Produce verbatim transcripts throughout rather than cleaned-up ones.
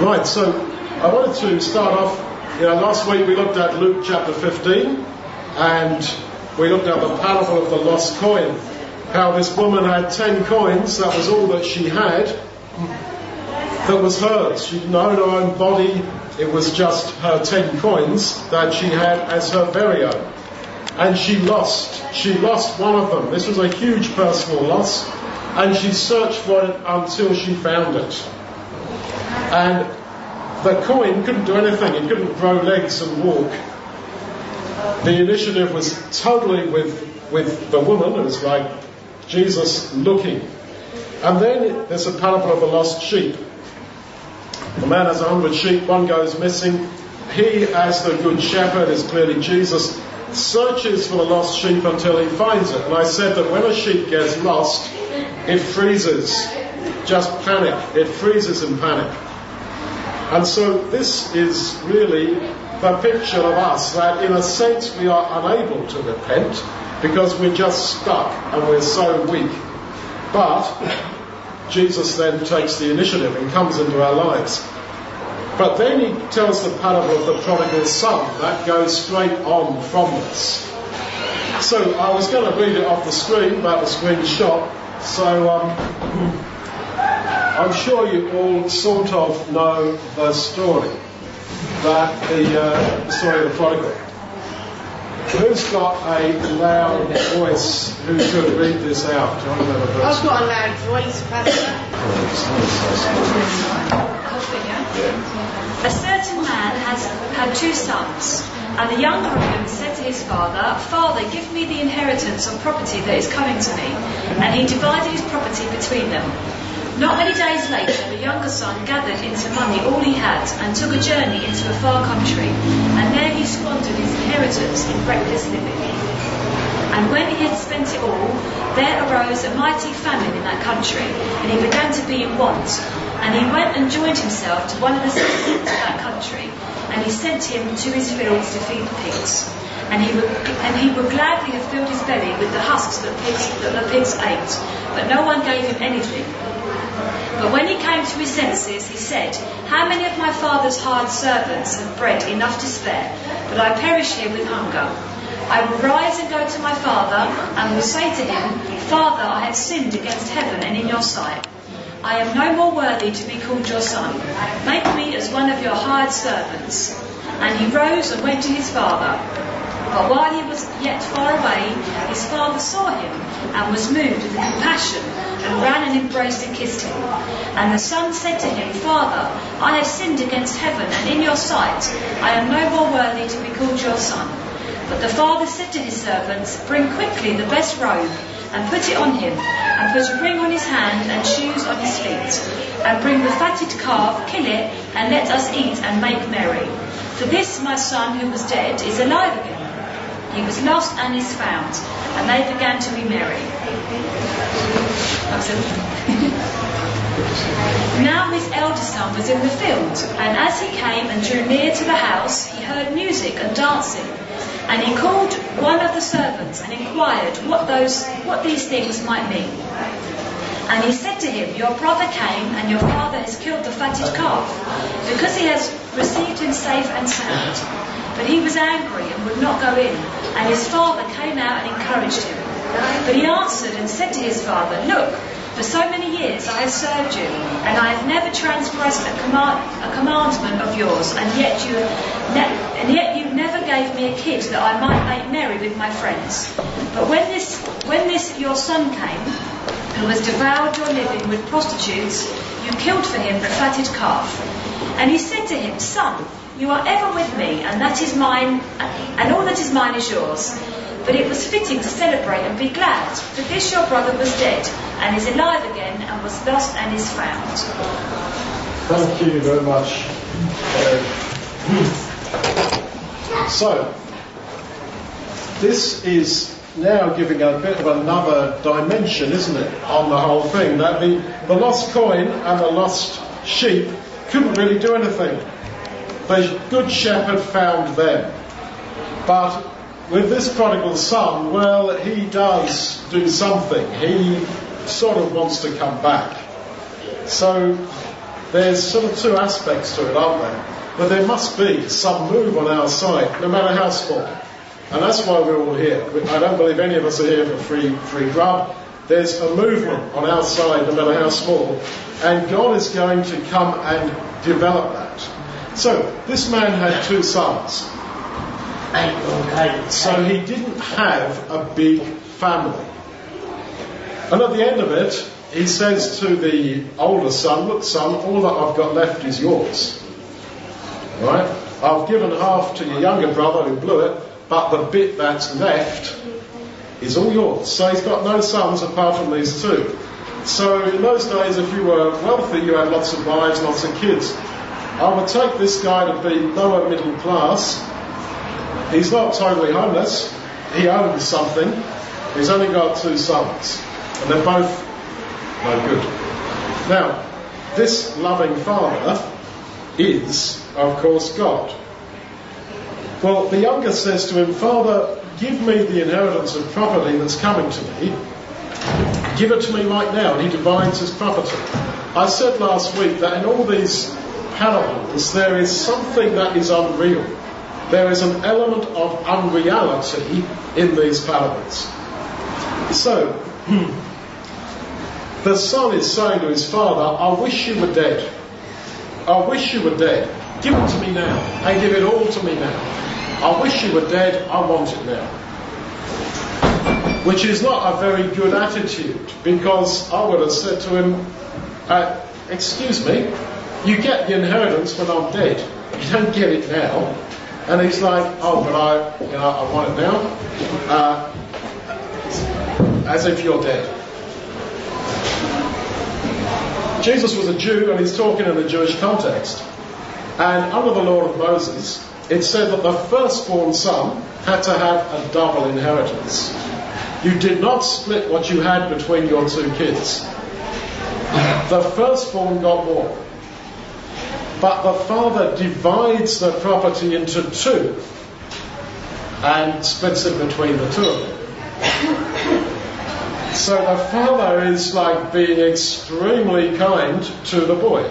Right, so I wanted to start off, you know, last week we looked at Luke chapter fifteen, and we looked at the parable of the lost coin, how this woman had ten coins, that was all that she had, that was hers. She didn't own her own body, it was just her ten coins that she had as her very own. And she lost, she lost one of them. This was a huge personal loss, and she searched for it until she found it. And the coin couldn't do anything. It couldn't grow legs and walk. The initiative was totally with, with the woman. It was like Jesus looking. And then there's a parable of the lost sheep. The man has a hundred sheep. One goes missing. He, as the good shepherd, is clearly Jesus, searches for the lost sheep until he finds it. And I said that when a sheep gets lost, it freezes. Just panic. It freezes in panic. And so this is really the picture of us, that in a sense we are unable to repent because we're just stuck and we're so weak. But Jesus then takes the initiative and comes into our lives. But then he tells the parable of the prodigal son. That goes straight on from this. So I was going to read it off the screen, but the screen's shot. So... Um, I'm sure you all sort of know the story, that the uh, story of the prodigal. Who's got a loud voice who could read this out? Do you want to have a I've got a loud voice, Pastor. A certain man has had two sons, and the younger of them said to his father, "Father, give me the inheritance or property that is coming to me." And he divided his property between them. Not many days later, the younger son gathered into money all he had and took a journey into a far country, and there he squandered his inheritance in reckless living. And when he had spent it all, there arose a mighty famine in that country, and he began to be in want. And he went and joined himself to one of the citizens of that country, and he sent him to his fields to feed the pigs. And he, would, and he would gladly have filled his belly with the husks that, pigs, that the pigs ate, but no one gave him anything. But when he came to his senses, he said, "How many of my father's hired servants have bread enough to spare, but I perish here with hunger? I will rise and go to my father, and will say to him, Father, I have sinned against heaven and in your sight. I am no more worthy to be called your son. Make me as one of your hired servants." And he rose and went to his father. But while he was yet far away, his father saw him, and was moved with compassion, and ran and embraced and kissed him. And the son said to him, "Father, I have sinned against heaven and in your sight. I am no more worthy to be called your son." But the father said to his servants, "Bring quickly the best robe, and put it on him, and put a ring on his hand and shoes on his feet. And bring the fatted calf, kill it, and let us eat and make merry. For this my son who was dead is alive again. He was lost and is found." And they began to be merry. Now his elder son was in the field, and as he came and drew near to the house, he heard music and dancing. And he called one of the servants and inquired what those what these things might mean. And he said to him, "Your brother came, and your father has killed the fatted calf, because he has received him safe and sound." But he was angry and would not go in, and his father came out and encouraged him. But he answered and said to his father, "Look, for so many years I have served you, and I have never transgressed a, command, a commandment of yours, and yet you ne- and yet you never gave me a kid that I might make merry with my friends. But when this when this your son came, who has devoured your living with prostitutes, you killed for him the fatted calf." And he said to him, "Son, you are ever with me, and that is mine, and all that is mine is yours. But it was fitting to celebrate and be glad, for this your brother was dead, and is alive again, and was lost and is found." Thank you very much. Uh, so, this is now giving a bit of another dimension, isn't it, on the whole thing, that the, the lost coin and the lost sheep couldn't really do anything. The good shepherd found them. But with this prodigal son, well, he does do something. He sort of wants to come back. So There's sort of two aspects to it, aren't there? But there must be some move on our side, no matter how small. And that's why we're all here. I don't believe any of us are here for free free grub. There's a movement on our side, no matter how small. And God is going to come and develop that. So, this man had two sons. So he didn't have a big family. And at the end of it, he says to the older son, "Look, son, all that I've got left is yours. Right? I've given half to your younger brother who blew it, but the bit that's left is all yours." So he's got no sons apart from these two. So in those days, if you were wealthy, you had lots of wives, lots of kids. I would take this guy to be lower middle class. He's not totally homeless. He owns something. He's only got two sons. And they're both no good. Now, this loving father is, of course, God. Well, the younger says to him, "Father, give me the inheritance of property that's coming to me. Give it to me right now." And he divides his property. I said last week that in all these parables, there is something that is unreal. There is an element of unreality in these parables. So, the son is saying to his father, "I wish you were dead. I wish you were dead. Give it to me now. And give it all to me now. I wish you were dead. I want it now." Which is not a very good attitude, because I would have said to him, uh, "Excuse me, you get the inheritance when I'm dead. You don't get it now." And he's like, "Oh, but I, you know, I want it now." Uh, as if you're dead. Jesus was a Jew, and he's talking in a Jewish context. And under the law of Moses, it said that the firstborn son had to have a double inheritance. You did not split what you had between your two kids. The firstborn got more. But the father divides the property into two and splits it between the two of them. So the father is like being extremely kind to the boy.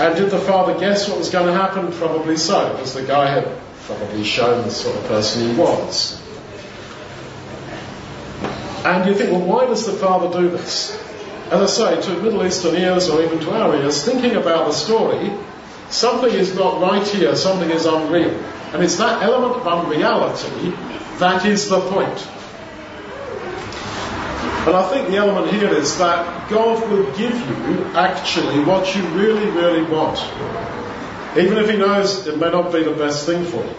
And did the father guess what was going to happen? Probably so, because the guy had probably shown the sort of person he was. And you think, well, why does the father do this? As I say, to Middle Eastern ears, or even to our ears, thinking about the story, something is not right here, something is unreal. And it's that element of unreality that is the point. And I think the element here is that God will give you actually what you really, really want. Even if he knows it may not be the best thing for you.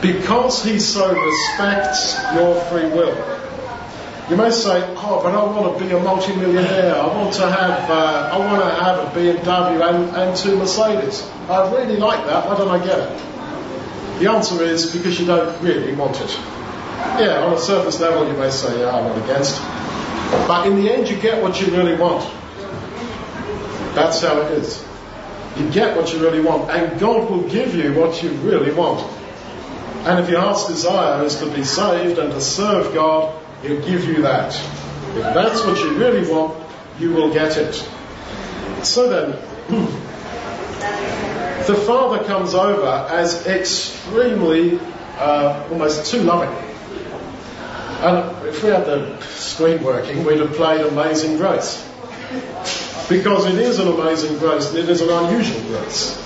Because he so respects your free will. You may say, "Oh, but I want to be a multi-millionaire. I want to have, uh, I want to have a B M W and, and two Mercedes. I'd really like that. Why don't I get it?" The answer is because you don't really want it. Yeah, on a surface level, you may say, "Yeah, I'm not against it." But in the end, you get what you really want. That's how it is. You get what you really want, and God will give you what you really want. And if your heart's desire is to be saved and to serve God, he'll give you that. If that's what you really want, you will get it. So then, the father comes over as extremely, uh, almost too loving. And if we had the screen working, we'd have played Amazing Grace. Because it is an amazing grace, and it is an unusual grace.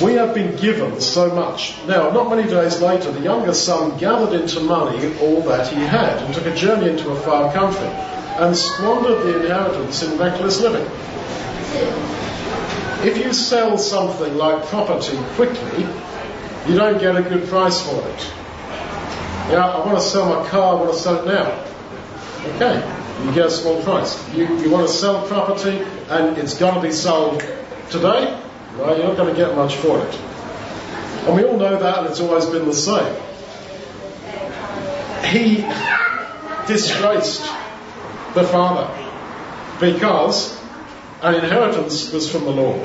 We have been given so much. Now, not many days later, the younger son gathered into money all that he had and took a journey into a far country and squandered the inheritance in reckless living. If you sell something like property quickly, you don't get a good price for it. Yeah, I want to sell my car, I want to sell it now. Okay, you get a small price. You, you want to sell property and it's got to be sold today. Right? You're not going to get much for it. And we all know that, and it's always been the same. He disgraced the father because an inheritance was from the Lord.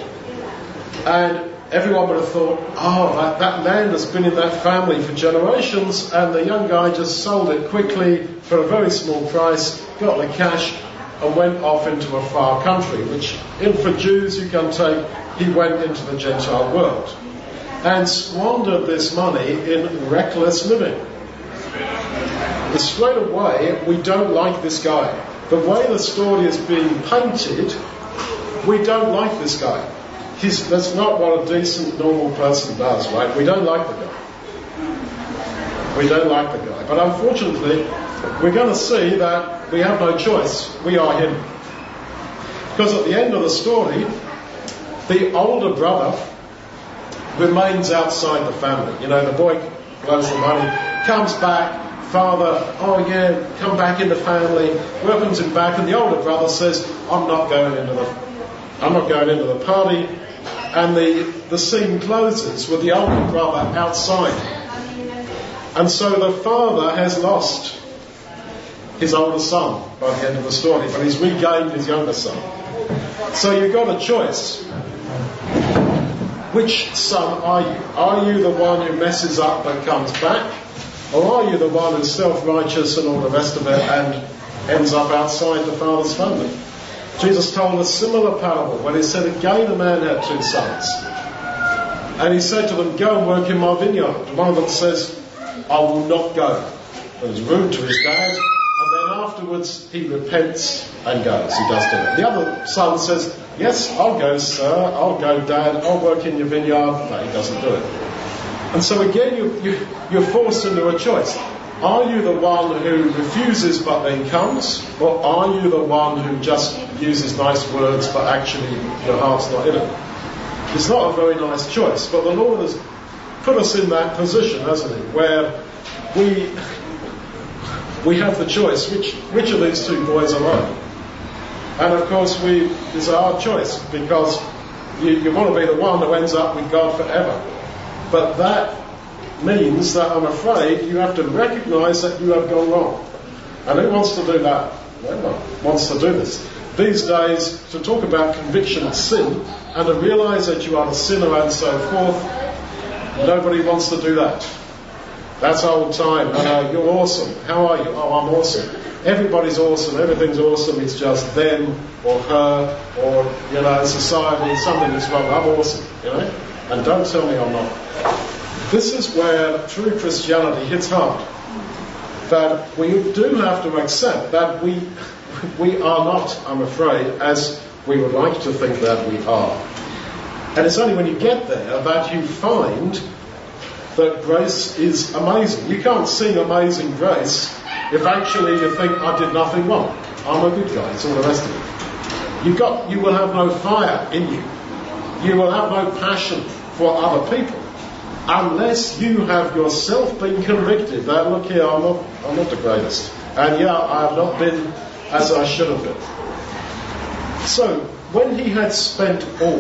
And everyone would have thought, oh, that, that land has been in that family for generations, and the young guy just sold it quickly for a very small price, got the cash, and went off into a far country, which, in for Jews you can take, he went into the Gentile world, and squandered this money in reckless living. But straight away, we don't like this guy. The way the story is being painted, we don't like this guy. He's, that's not what a decent, normal person does, right? We don't like the guy. We don't like the guy. But unfortunately, we're going to see that we have no choice. We are him. Because at the end of the story, the older brother remains outside the family. You know, the boy blows the money, comes back, father, oh yeah, come back in the family, welcomes him back, and the older brother says, I'm not going into the I'm not going into the party, and the, the scene closes with the older brother outside. And so the father has lost his older son by the end of the story, but he's regained his younger son. So you've got a choice. Which son are you? Are you the one who messes up but comes back? Or are you the one who's self-righteous and all the rest of it and ends up outside the father's family? Jesus told a similar parable when he said, again a man had two sons. And he said to them, go and work in my vineyard. And one of them says, I will not go. But he's rude to his dad. And then afterwards he repents and goes. He does do it. The other son says, yes, I'll go, sir. I'll go, dad. I'll work in your vineyard. No, he doesn't do it. And so again, you, you, you're forced into a choice. Are you the one who refuses but then comes? Or are you the one who just uses nice words but actually your heart's not in it? It's not a very nice choice, but the Lord has put us in that position, hasn't he? Where we we have the choice. Which, which of these two boys am I? And of course, we it's our choice, because you, you want to be the one who ends up with God forever. But that means that, I'm afraid, you have to recognise that you have gone wrong. And who wants to do that? No one wants to do this. These days, to talk about conviction of sin and to realise that you are a sinner and so forth, nobody wants to do that. That's old time. Uh, you're awesome. How are you? Oh, I'm awesome. Everybody's awesome. Everything's awesome. It's just them or her or, you know, society. Something is wrong. I'm awesome, you know? And don't tell me I'm not. This is where true Christianity hits hard. That we do have to accept that we we are not, I'm afraid, as we would like to think that we are. And it's only when you get there that you find that grace is amazing. You can't sing Amazing Grace if actually you think, I did nothing wrong. I'm a good guy. It's all the rest of it. You got, you will have no fire in you. You will have no passion for other people unless you have yourself been convicted that, look here, I'm not, I'm not the greatest. And yeah, I have not been as I should have been. So, when he had spent all,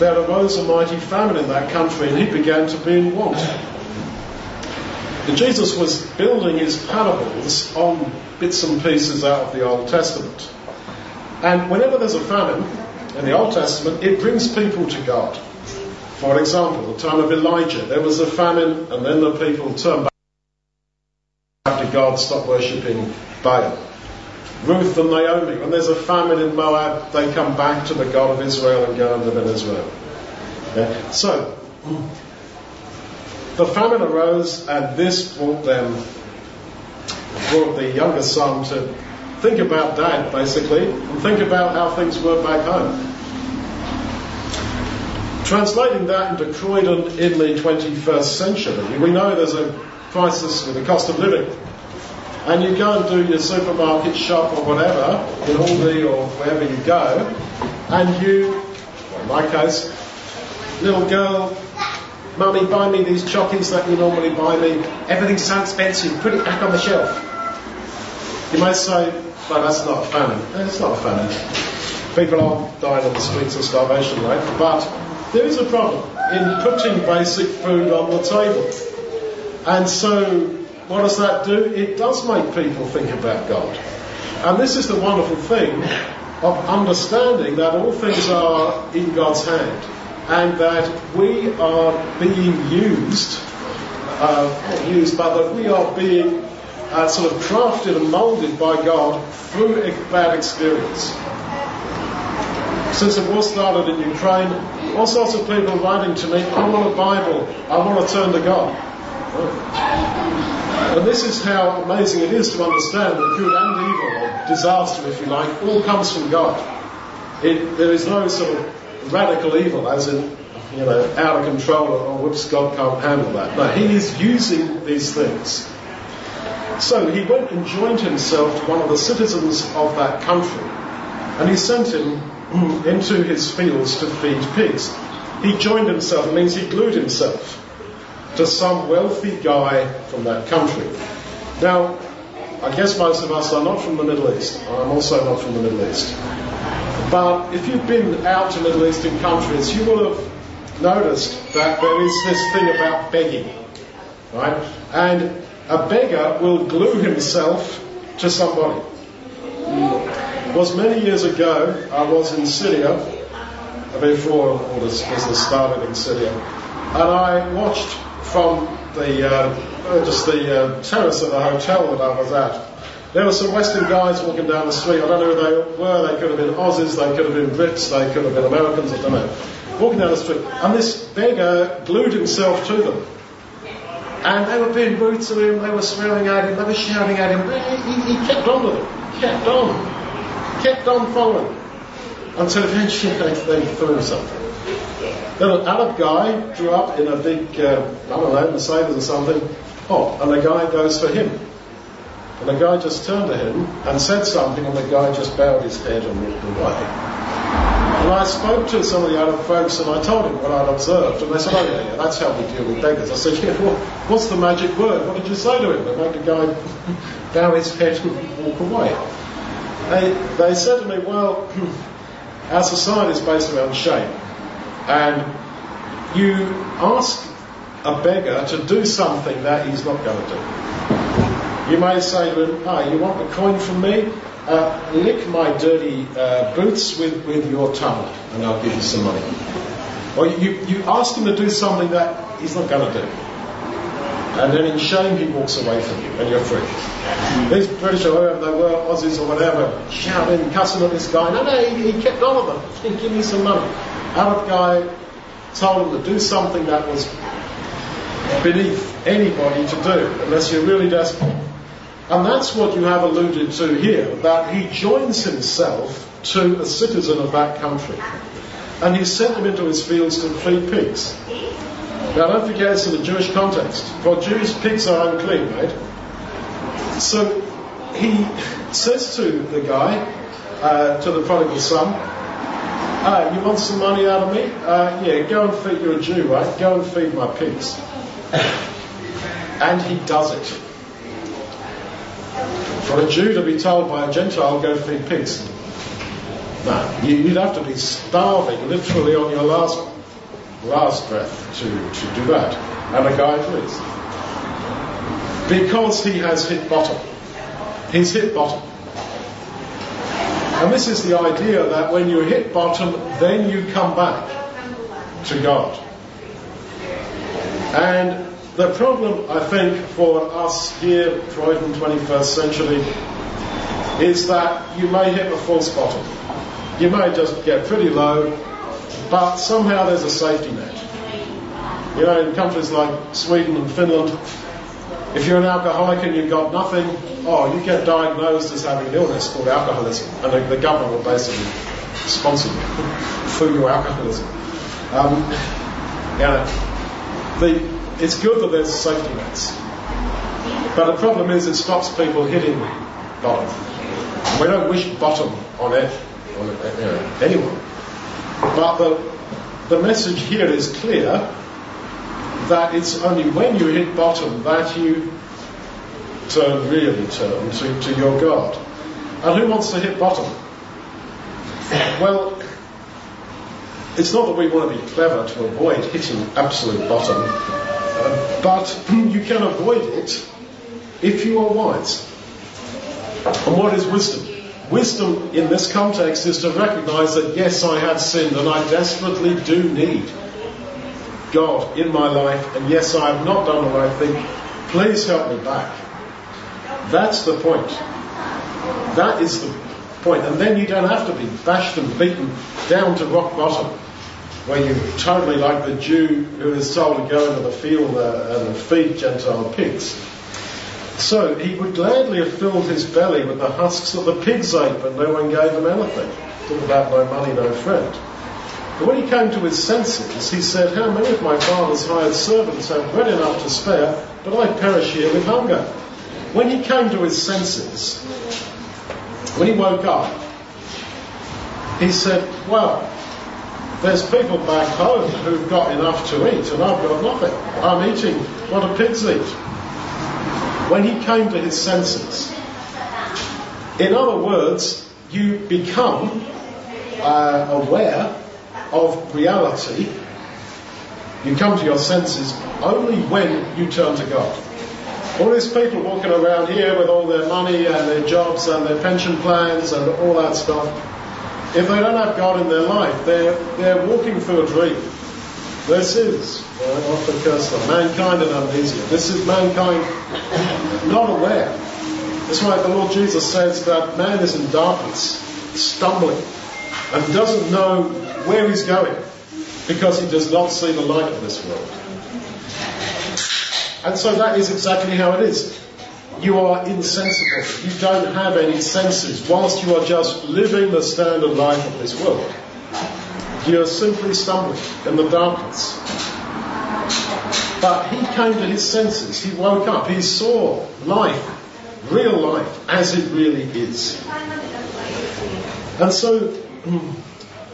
there arose a mighty famine in that country, and he began to be in want. And Jesus was building his parables on bits and pieces out of the Old Testament. And whenever there's a famine in the Old Testament, it brings people to God. For example, the time of Elijah, there was a famine, and then the people turned back to God, stopped worshipping Baal. Ruth and Naomi, when there's a famine in Moab, they come back to the God of Israel and go and live in Israel. Okay? So, the famine arose, and this brought them, brought the younger son to think about dad, basically, and think about how things were back home. Translating that into Croydon in the twenty-first century, we know there's a crisis with the cost of living. And you go and do your supermarket shop or whatever, in Aldi or wherever you go, and you, well, in my case, little girl, mummy, buy me these chockies that you normally buy me. Everything's so expensive, put it back on the shelf. You may say, no, that's not a famine. It's not a famine. People aren't dying on the streets of starvation, right? But there is a problem in putting basic food on the table. And so, what does that do? It does make people think about God. And this is the wonderful thing of understanding that all things are in God's hand, and that we are being used, uh, not used, but that we are being uh, sort of crafted and moulded by God through a bad experience. Since the war started in Ukraine, all sorts of people writing to me, I want a Bible, I want to turn to God. And this is how amazing it is to understand that good and evil, or disaster if you like, all comes from God. It, there is no sort of radical evil, as in, you know, out of control, or oh, whoops, God can't handle that. No, he is using these things. So he went and joined himself to one of the citizens of that country, and he sent him into his fields to feed pigs. He joined himself, it means he glued himself to some wealthy guy from that country. Now, I guess most of us are not from the Middle East. I'm also not from the Middle East. But if you've been out to Middle Eastern countries, you will have noticed that there is this thing about begging, right? And a beggar will glue himself to somebody. It was many years ago, I was in Syria, before all this business started in Syria, and I watched from the uh, just the uh, terrace of the hotel that I was at. There were some Western guys walking down the street. I don't know who they were. They could have been Aussies, they could have been Brits, they could have been Americans, I don't know. Walking down the street, and this beggar glued himself to them. And they were being rude to him, they were swearing at him, they were shouting at him. He, he kept on to them, kept on, kept on following. Until eventually they, they threw him something. Then an Arab guy drew up in a big, uh, I don't know, Mercedes or something. Oh, and the guy goes for him. And the guy just turned to him and said something, and the guy just bowed his head and walked away. And I spoke to some of the Arab folks and I told them what I'd observed. And they said, oh yeah, yeah, that's how we deal with beggars. I said, yeah, well, what's the magic word? What did you say to him that made the guy bow his head and walk away? They, they said to me, well, our society is based around shame. And you ask a beggar to do something that he's not going to do. You may say to him, "Ah, oh, you want a coin from me? Uh, lick my dirty uh, boots with, with your tongue and I'll give you some money." Or you, you ask him to do something that he's not going to do. And then in shame he walks away from you and you're free. These British or whoever they were, Aussies or whatever, shouting, cussing at this guy. No, no, he, he kept on with them. Give me some money. Arab guy told him to do something that was beneath anybody to do, unless you're really desperate. And that's what you have alluded to here, that he joins himself to a citizen of that country. And he sent him into his fields to feed pigs. Now don't forget it's in the Jewish context. For Jews, pigs are unclean, right? So he says to the guy, uh, to the prodigal son, Uh, you want some money out of me? Uh, yeah, go and feed, you're a Jew, right? Go and feed my pigs. And he does it. For a Jew to be told by a Gentile, go feed pigs. No, you'd have to be starving literally on your last last breath to, to do that. And a guy agrees. Because he has hit bottom. He's hit bottom. And this is the idea that when you hit bottom, then you come back to God. And the problem, I think, for us here, Croydon, twenty-first century, is that you may hit a false bottom. You may just get pretty low, but somehow there's a safety net. You know, in countries like Sweden and Finland, if you're an alcoholic and you've got nothing, oh, you get diagnosed as having an illness called alcoholism, and the, the government will basically sponsor you through your alcoholism. Um, yeah, the, it's good that there's safety nets, but the problem is it stops people hitting bottom. We don't wish bottom on it, on it, you know, anyone. But the the message here is clear. That it's only when you hit bottom that you turn, really turn to, to your God. And who wants to hit bottom? Well, it's not that we want to be clever to avoid hitting absolute bottom, uh, but you can avoid it if you are wise. And what is wisdom? Wisdom in this context is to recognize that yes, I have sinned and I desperately do need God in my life, and yes, I have not done the right thing. Please help me back. That's the point. That is the point. And then you don't have to be bashed and beaten down to rock bottom, where you're totally like the Jew who is told to go into the field uh, and feed Gentile pigs. So he would gladly have filled his belly with the husks that the pigs ate, but no one gave him anything. Talk about no money, no friend. But when he came to his senses, he said, "How many of my father's hired servants have bread enough to spare, but I perish here with hunger?" When he came to his senses, when he woke up, he said, "Well, there's people back home who've got enough to eat, and I've got nothing. I'm eating what do pigs eat." When he came to his senses. In other words, you become uh, aware of reality. You come to your senses only when you turn to God. All these people walking around here with all their money and their jobs and their pension plans and all that stuff, if they don't have God in their life, they're, they're walking through a dream. This is, well, off the curse of mankind and amnesia. This is mankind not aware. That's why the Lord Jesus says that man is in darkness, stumbling, and doesn't know where he's going, because he does not see the light of this world. And so that is exactly how it is. You are insensible. You don't have any senses whilst you are just living the standard life of this world. You are simply stumbling in the darkness. But he came to his senses. He woke up. He saw life, real life, as it really is. And so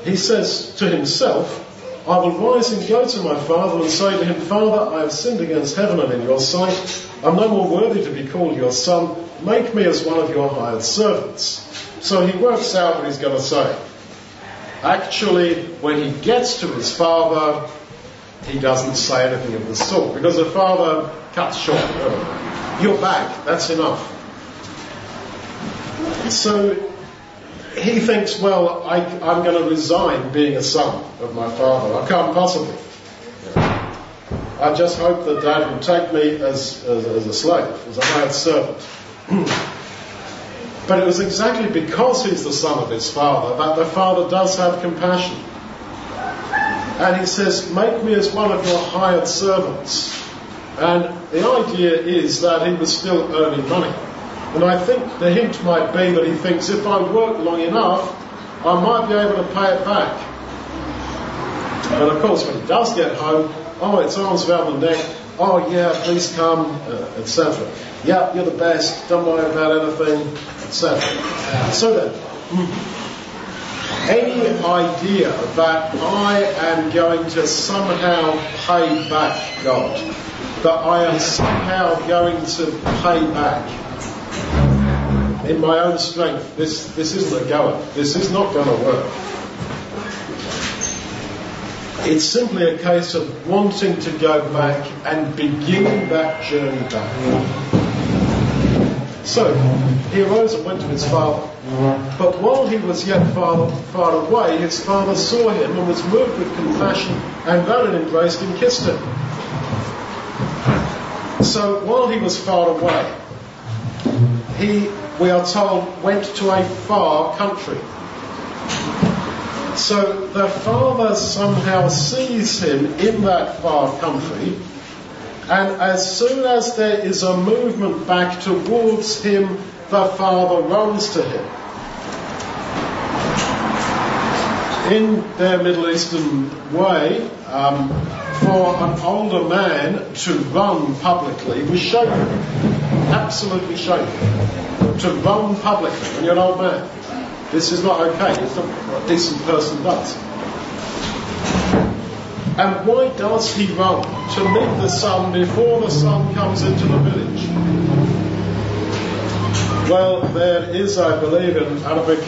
he says to himself, "I will rise and go to my father and say to him, Father, I have sinned against heaven and in your sight. I'm no more worthy to be called your son. Make me as one of your hired servants." So he works out what he's going to say. Actually, when he gets to his father, he doesn't say anything of the sort, because the father cuts short. Oh, you're back, that's enough. So he thinks, well, I, I'm going to resign being a son of my father. I can't possibly. I just hope that Dad will take me as, as, as a slave, as a hired servant. But it was exactly because he's the son of his father that the father does have compassion. And he says, "Make me as one of your hired servants." And the idea is that he was still earning money. And I think the hint might be that he thinks, if I work long enough, I might be able to pay it back. And of course, when he does get home, oh, it's arms around the neck. Oh yeah, please come, uh, et cetera. Yeah, you're the best, don't worry about anything, et cetera. So then, any idea that I am going to somehow pay back God, that I am somehow going to pay back in my own strength, this, this isn't a goer, this is not going to work. It's simply a case of wanting to go back and beginning that journey back. So, he arose and went to his father. But while he was yet far, far away, his father saw him and was moved with compassion and ran and embraced and kissed him. So, while he was far away, he, we are told, went to a far country. So the father somehow sees him in that far country, and as soon as there is a movement back towards him, the father runs to him. In their Middle Eastern way, um, for an older man to run publicly was shameful, absolutely shameful. To run publicly when you're an old man. This is not okay. It's not what a decent person does. And why does he run? To meet the sun before the sun comes into the village. Well, there is, I believe, in Arabic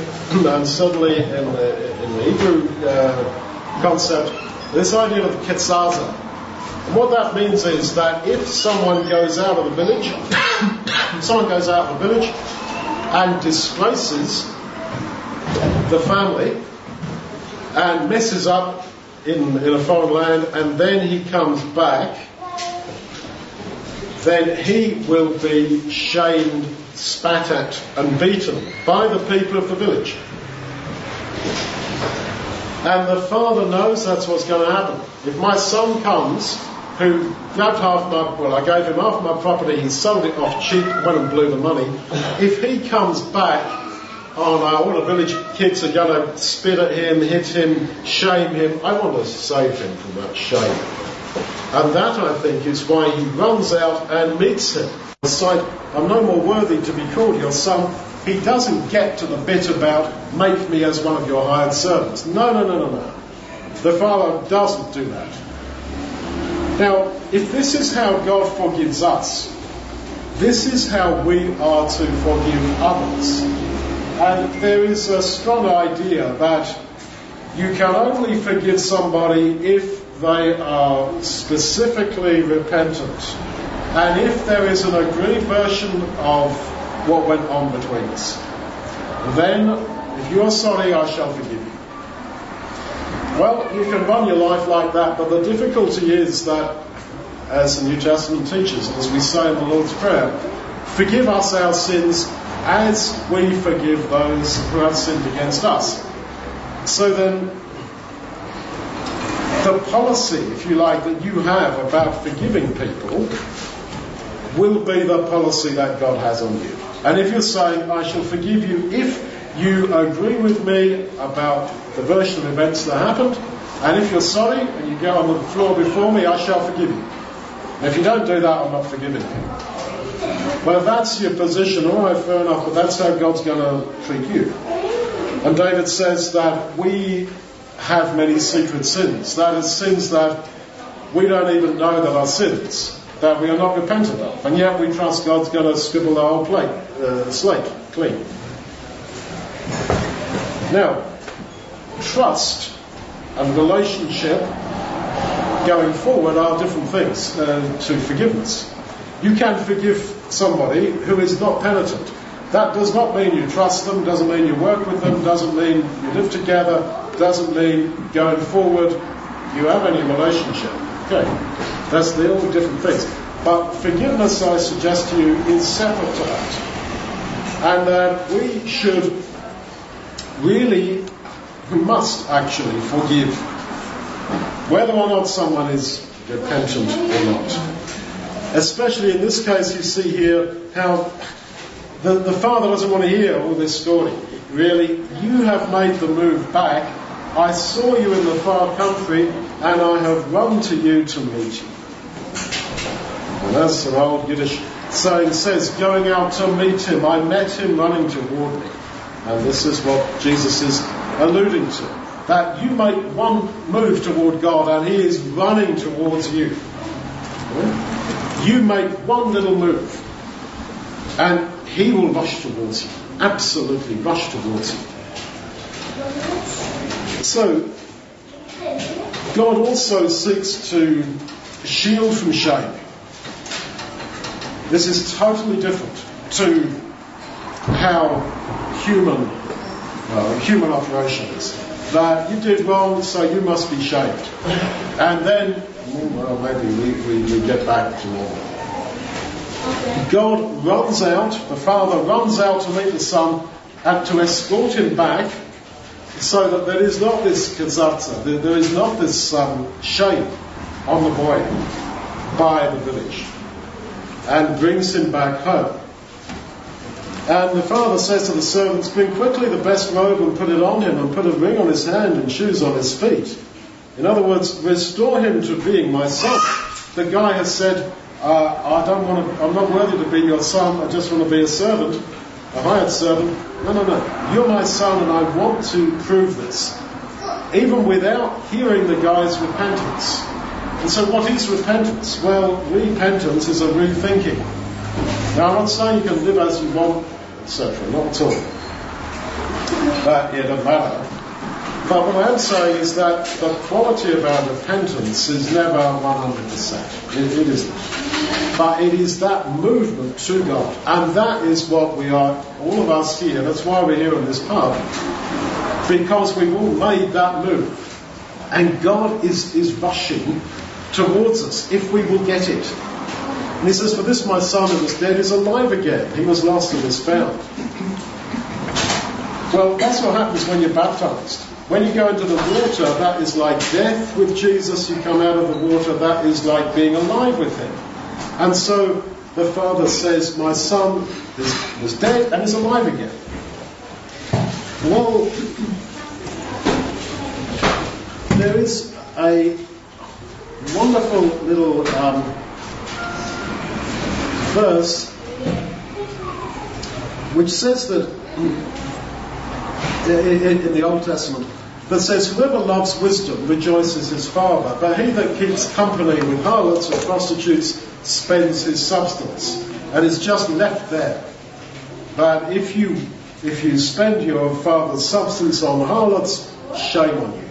and certainly in the, in the Hebrew uh, concept, this idea of ketzaza. And what that means is that if someone goes out of the village, someone goes out of the village and displaces the family and messes up in, in a foreign land, and then he comes back, then he will be shamed spat at and beaten by the people of the village. And the father knows that's what's going to happen. If my son comes, who grabbed half my, well, I gave him half my property, he sold it off cheap, went and blew the money. If he comes back, oh no, all the village kids are going to spit at him, hit him, shame him. I want to save him from that shame. And that, I think, is why he runs out and meets him. Aside, I'm no more worthy to be called your son. He doesn't get to the bit about, make me as one of your hired servants. No, no, no, no, no. The father doesn't do that. Now, if this is how God forgives us, this is how we are to forgive others. And there is a strong idea that you can only forgive somebody if they are specifically repentant, and if there is an agreed version of what went on between us. Then, if you are sorry, I shall forgive you. Well, you can run your life like that, but the difficulty is that, as the New Testament teaches, as we say in the Lord's Prayer, forgive us our sins as we forgive those who have sinned against us. So then, the policy, if you like, that you have about forgiving people will be the policy that God has on you. And if you're saying, I shall forgive you if you agree with me about the version of events that happened, and if you're sorry and you go on the floor before me, I shall forgive you. And if you don't do that, I'm not forgiving you. Well, if that's your position, all right, fair enough, but that's how God's going to treat you. And David says that we have many secret sins. That is, sins that we don't even know that are sins, that we are not repentant of, and yet we trust God's going to scribble the whole plate, uh, slate clean. Now, trust and relationship going forward are different things uh, to forgiveness. You can forgive somebody who is not penitent. That does not mean you trust them, doesn't mean you work with them, doesn't mean you live together, doesn't mean going forward you have any relationship. Okay, that's the all different things. But forgiveness, I suggest to you, is separate to that. And that uh, we should really, we must actually forgive whether or not someone is repentant or not. Especially in this case, you see here how the, the father doesn't want to hear all this story. Really, you have made the move back. I saw you in the far country and I have run to you to meet you. And that's an old Yiddish saying, says, going out to meet him, I met him running toward me. And this is what Jesus is alluding to. That you make one move toward God and he is running towards you. You make one little move and he will rush towards you. Absolutely rush towards you. So, God also seeks to shield from shame. This is totally different to how human uh, human operations, that you did wrong, so you must be shamed. And then, well, maybe we, we, we get back to normal. Okay. God runs out, the father runs out to meet the son and to escort him back so that there is not this kazatza, there, there is not this um, shame on the boy by the village, and brings him back home. And the father says to the servants, bring quickly the best robe and put it on him, and put a ring on his hand and shoes on his feet. In other words, restore him to being my son. The guy has said, uh, I don't want to, I'm not worthy to be your son, I just want to be a servant, a hired servant. No, no, no. You're my son and I want to prove this. Even without hearing the guy's repentance. And so what is repentance? Well, repentance is a rethinking. Now, I'm not saying you can live as you want, et cetera, not at all. That, yeah, doesn't matter. But what I am saying is that the quality of our repentance is never one hundred percent. It, it isn't. But it is that movement to God. And that is what we are, all of us here, that's why we're here on this path. Because we've all made that move. And God is, is rushing towards us if we will get it. And he says, "For this my son who was dead is alive again. He was lost and is found." Well, that's what happens when you're baptized. When you go into the water, that is like death with Jesus. You come out of the water, that is like being alive with him. And so the Father says, "My son is, was dead and is alive again." Well, there is a wonderful little um, verse which says that in, in the Old Testament that says, "Whoever loves wisdom rejoices his father, but he that keeps company with harlots or prostitutes spends his substance," and is just left there. But if you if you spend your father's substance on harlots, shame on you.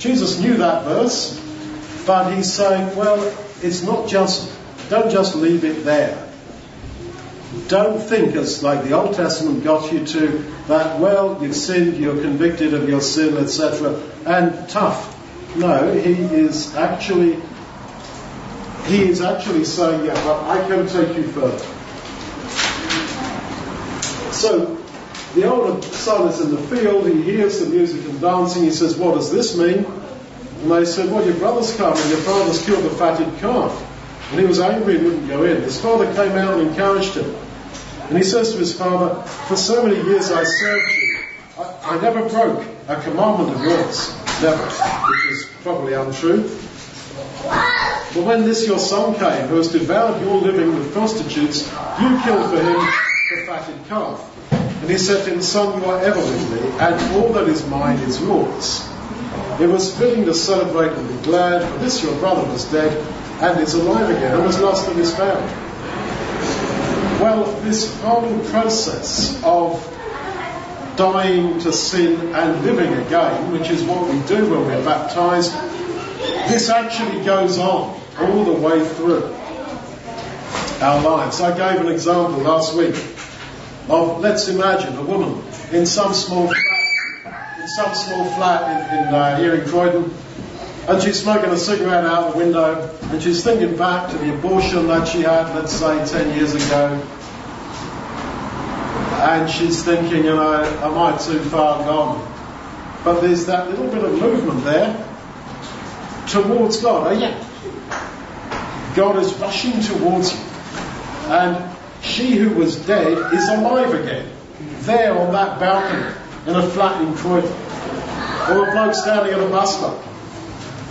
Jesus knew that verse, but he's saying, well, it's not just, don't just leave it there. Don't think, as like the Old Testament got you to, that, well, you've sinned, you're convicted of your sin, et cetera, and tough. No, he is actually, he is actually saying, yeah, well, I can take you further. So, the older son is in the field, he hears the music and dancing, he says, "What does this mean?" And they said, "Well, your brother's come and your father's killed the fatted calf." And he was angry and wouldn't go in. His father came out and encouraged him. And he says to his father, "For so many years I served you. I, I never broke a commandment of yours." Never, which is probably untrue. "But when this your son came, who has devoured your living with prostitutes, you killed for him the fatted calf." And he said to him, "Son, you are ever with me, and all that is mine is yours. It was fitting to celebrate and be glad, for this your brother was dead and is alive again, and was lost and is found." Well, this whole process of dying to sin and living again, which is what we do when we're baptized, this actually goes on all the way through our lives. I gave an example last week of, let's imagine a woman in some small flat, in some small flat in, in uh, here in Croydon, and she's smoking a cigarette out the window, and she's thinking back to the abortion that she had, let's say ten years ago, and she's thinking, you know, am I too far gone? But there's that little bit of movement there towards God. Oh yeah, God is rushing towards you, and she who was dead is alive again, there on that balcony in a flat in Croydon. Or a bloke standing at a bus stop,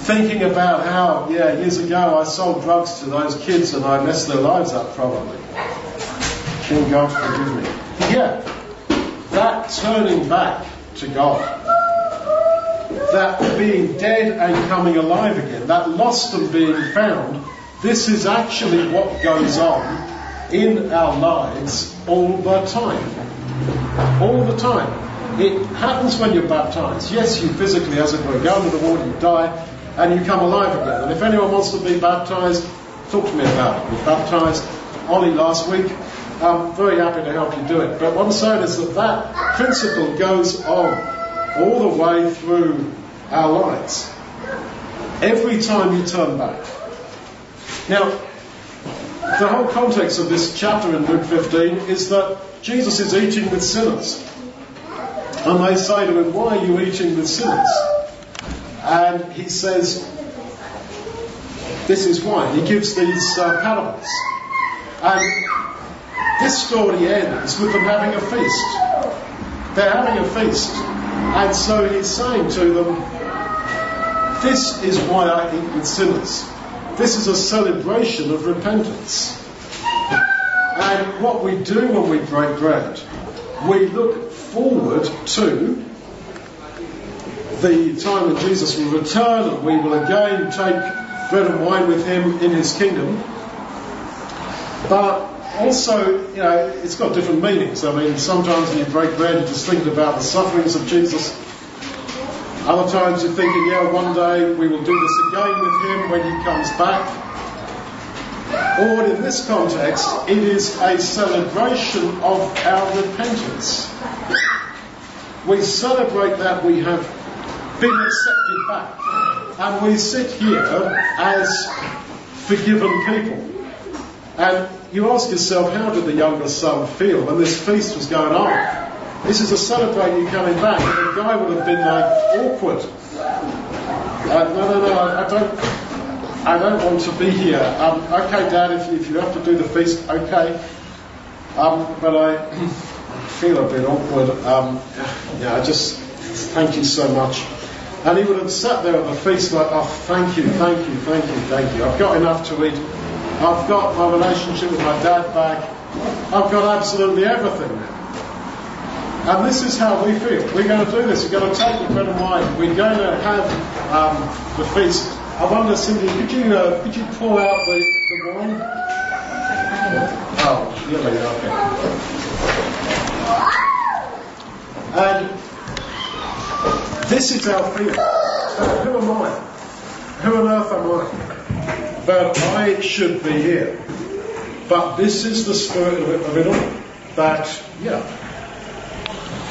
thinking about how, yeah, years ago I sold drugs to those kids and I messed their lives up probably. Can God forgive me? Yeah, that turning back to God. That being dead and coming alive again. That lost and being found. This is actually what goes on in our lives all the time. All the time. It happens when you're baptized. Yes, you physically, as it were, go into the water, you die, and you come alive again. And if anyone wants to be baptized, talk to me about it. We baptized Ollie last week. I'm very happy to help you do it. But what I'm saying is that that principle goes on all the way through our lives. Every time you turn back. Now, the whole context of this chapter in Luke fifteen is that Jesus is eating with sinners. And they say to him, "Why are you eating with sinners?" And he says, this is why. He gives these uh, parables. And this story ends with them having a feast. They're having a feast. And so he's saying to them, this is why I eat with sinners. This is a celebration of repentance. And what we do when we break bread, we look forward to the time when Jesus will return and we will again take bread and wine with him in his kingdom. But also, you know, it's got different meanings. I mean, sometimes when you break bread, you're just thinking about the sufferings of Jesus. Other times you're thinking, yeah, one day we will do this again with him when he comes back. Or in this context, it is a celebration of our repentance. We celebrate that we have been accepted back. And we sit here as forgiven people. And you ask yourself, how did the younger son feel when this feast was going on? This is a celebrate you coming back. And the guy would have been like, awkward. Like, no, no, no, I don't... I don't want to be here. Um, okay, Dad, if, if you have to do the feast, okay. Um, but I feel a bit awkward. Um, yeah, I just thank you so much. And he would have sat there at the feast like, oh, thank you, thank you, thank you, thank you. I've got enough to eat. I've got my relationship with my dad back. I've got absolutely everything now. And this is how we feel. We're going to do this. We're going to take the bread and wine. We're going to have um, the feast. I wonder, Cindy, could you uh, could you pour out the, the wine? Oh, yeah, okay. And this is our feeling. So who am I? Who on earth am I? But I should be here. But this is the spirit of it, of it all. That, yeah,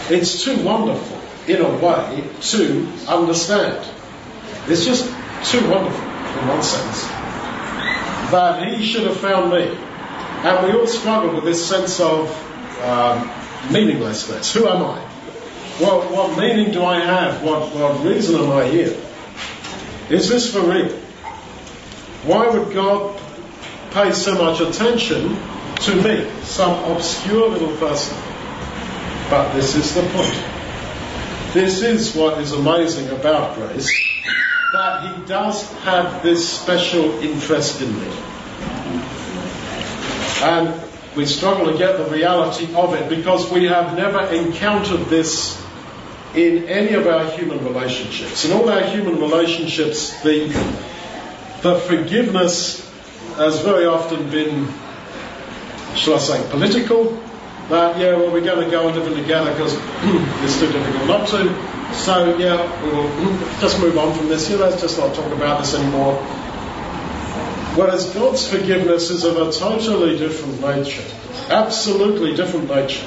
it's too wonderful, in a way, to understand. It's just... too wonderful, in one sense, that he should have found me. And we all struggle with this sense of um, meaninglessness. Who am I? What, what meaning do I have? What, what reason am I here? Is this for real? Why would God pay so much attention to me, some obscure little person? But this is the point. This is what is amazing about grace. That he does have this special interest in me. And we struggle to get the reality of it because we have never encountered this in any of our human relationships. In all our human relationships, the, the forgiveness has very often been, shall I say, political. That, yeah, well, we're going to go and live together because it's too difficult not to. So, yeah, we'll just move on from this. Yeah, let's just not talk about this anymore. Whereas God's forgiveness is of a totally different nature, absolutely different nature,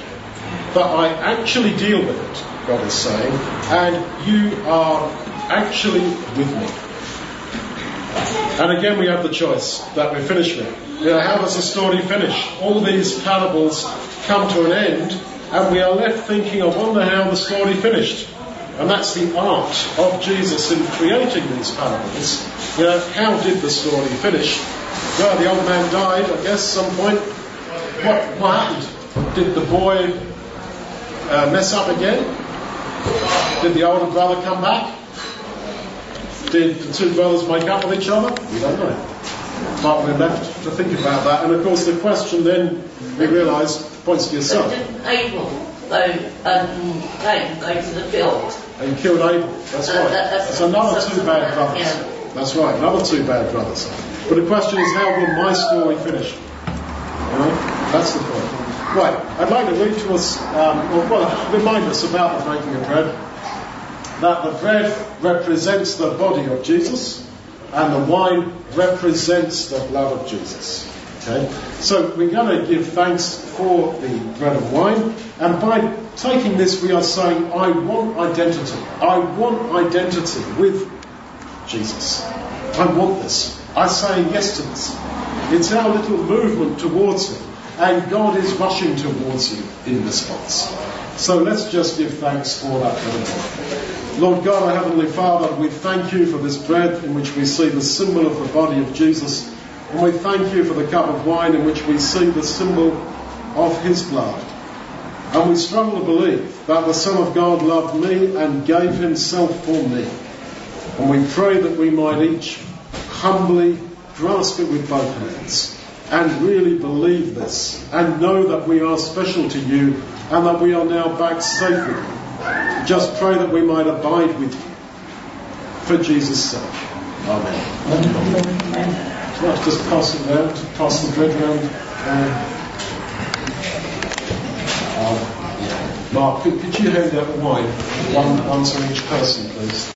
that I actually deal with it, God is saying, and you are actually with me. And again, we have the choice that we finish with. You know, how does the story finish? All these parables come to an end, and we are left thinking, I wonder how the story finished. And that's the art of Jesus in creating these parables. You know, how did the story finish? Well, the old man died, I guess, at some point. What, what happened? Did the boy uh, mess up again? Did the older brother come back? Did the two brothers make up with each other? We don't know. But we're left to think about that. And of course, the question then, we realise, points to yourself. Abel. They um, came, go to the field. And killed Abel, that's uh, right. That, that's, that's another that's two that's bad brothers. Yeah. That's right, another two bad brothers. But the question is, how will my story finish? You know? That's the point. Right, I'd like to read to us, um, or well, remind us about the breaking of bread, that the bread represents the body of Jesus, and the wine represents the blood of Jesus. Okay. So we're going to give thanks for the bread and wine, and by taking this we are saying, I want identity. I want identity with Jesus. I want this. I say yes to this. It's our little movement towards him, and God is rushing towards you in response. So let's just give thanks for that bread and wine. Lord God, our Heavenly Father, we thank you for this bread in which we see the symbol of the body of Jesus. And we thank you for the cup of wine in which we see the symbol of his blood. And we strongly believe that the Son of God loved me and gave himself for me. And we pray that we might each humbly grasp it with both hands and really believe this and know that we are special to you and that we are now back safely. Just pray that we might abide with you. For Jesus' sake. Amen. Amen. Amen. Let's just pass it round, pass the bread round. Um, um, Mark, could, could you hand out the wine, one, one to each person, please?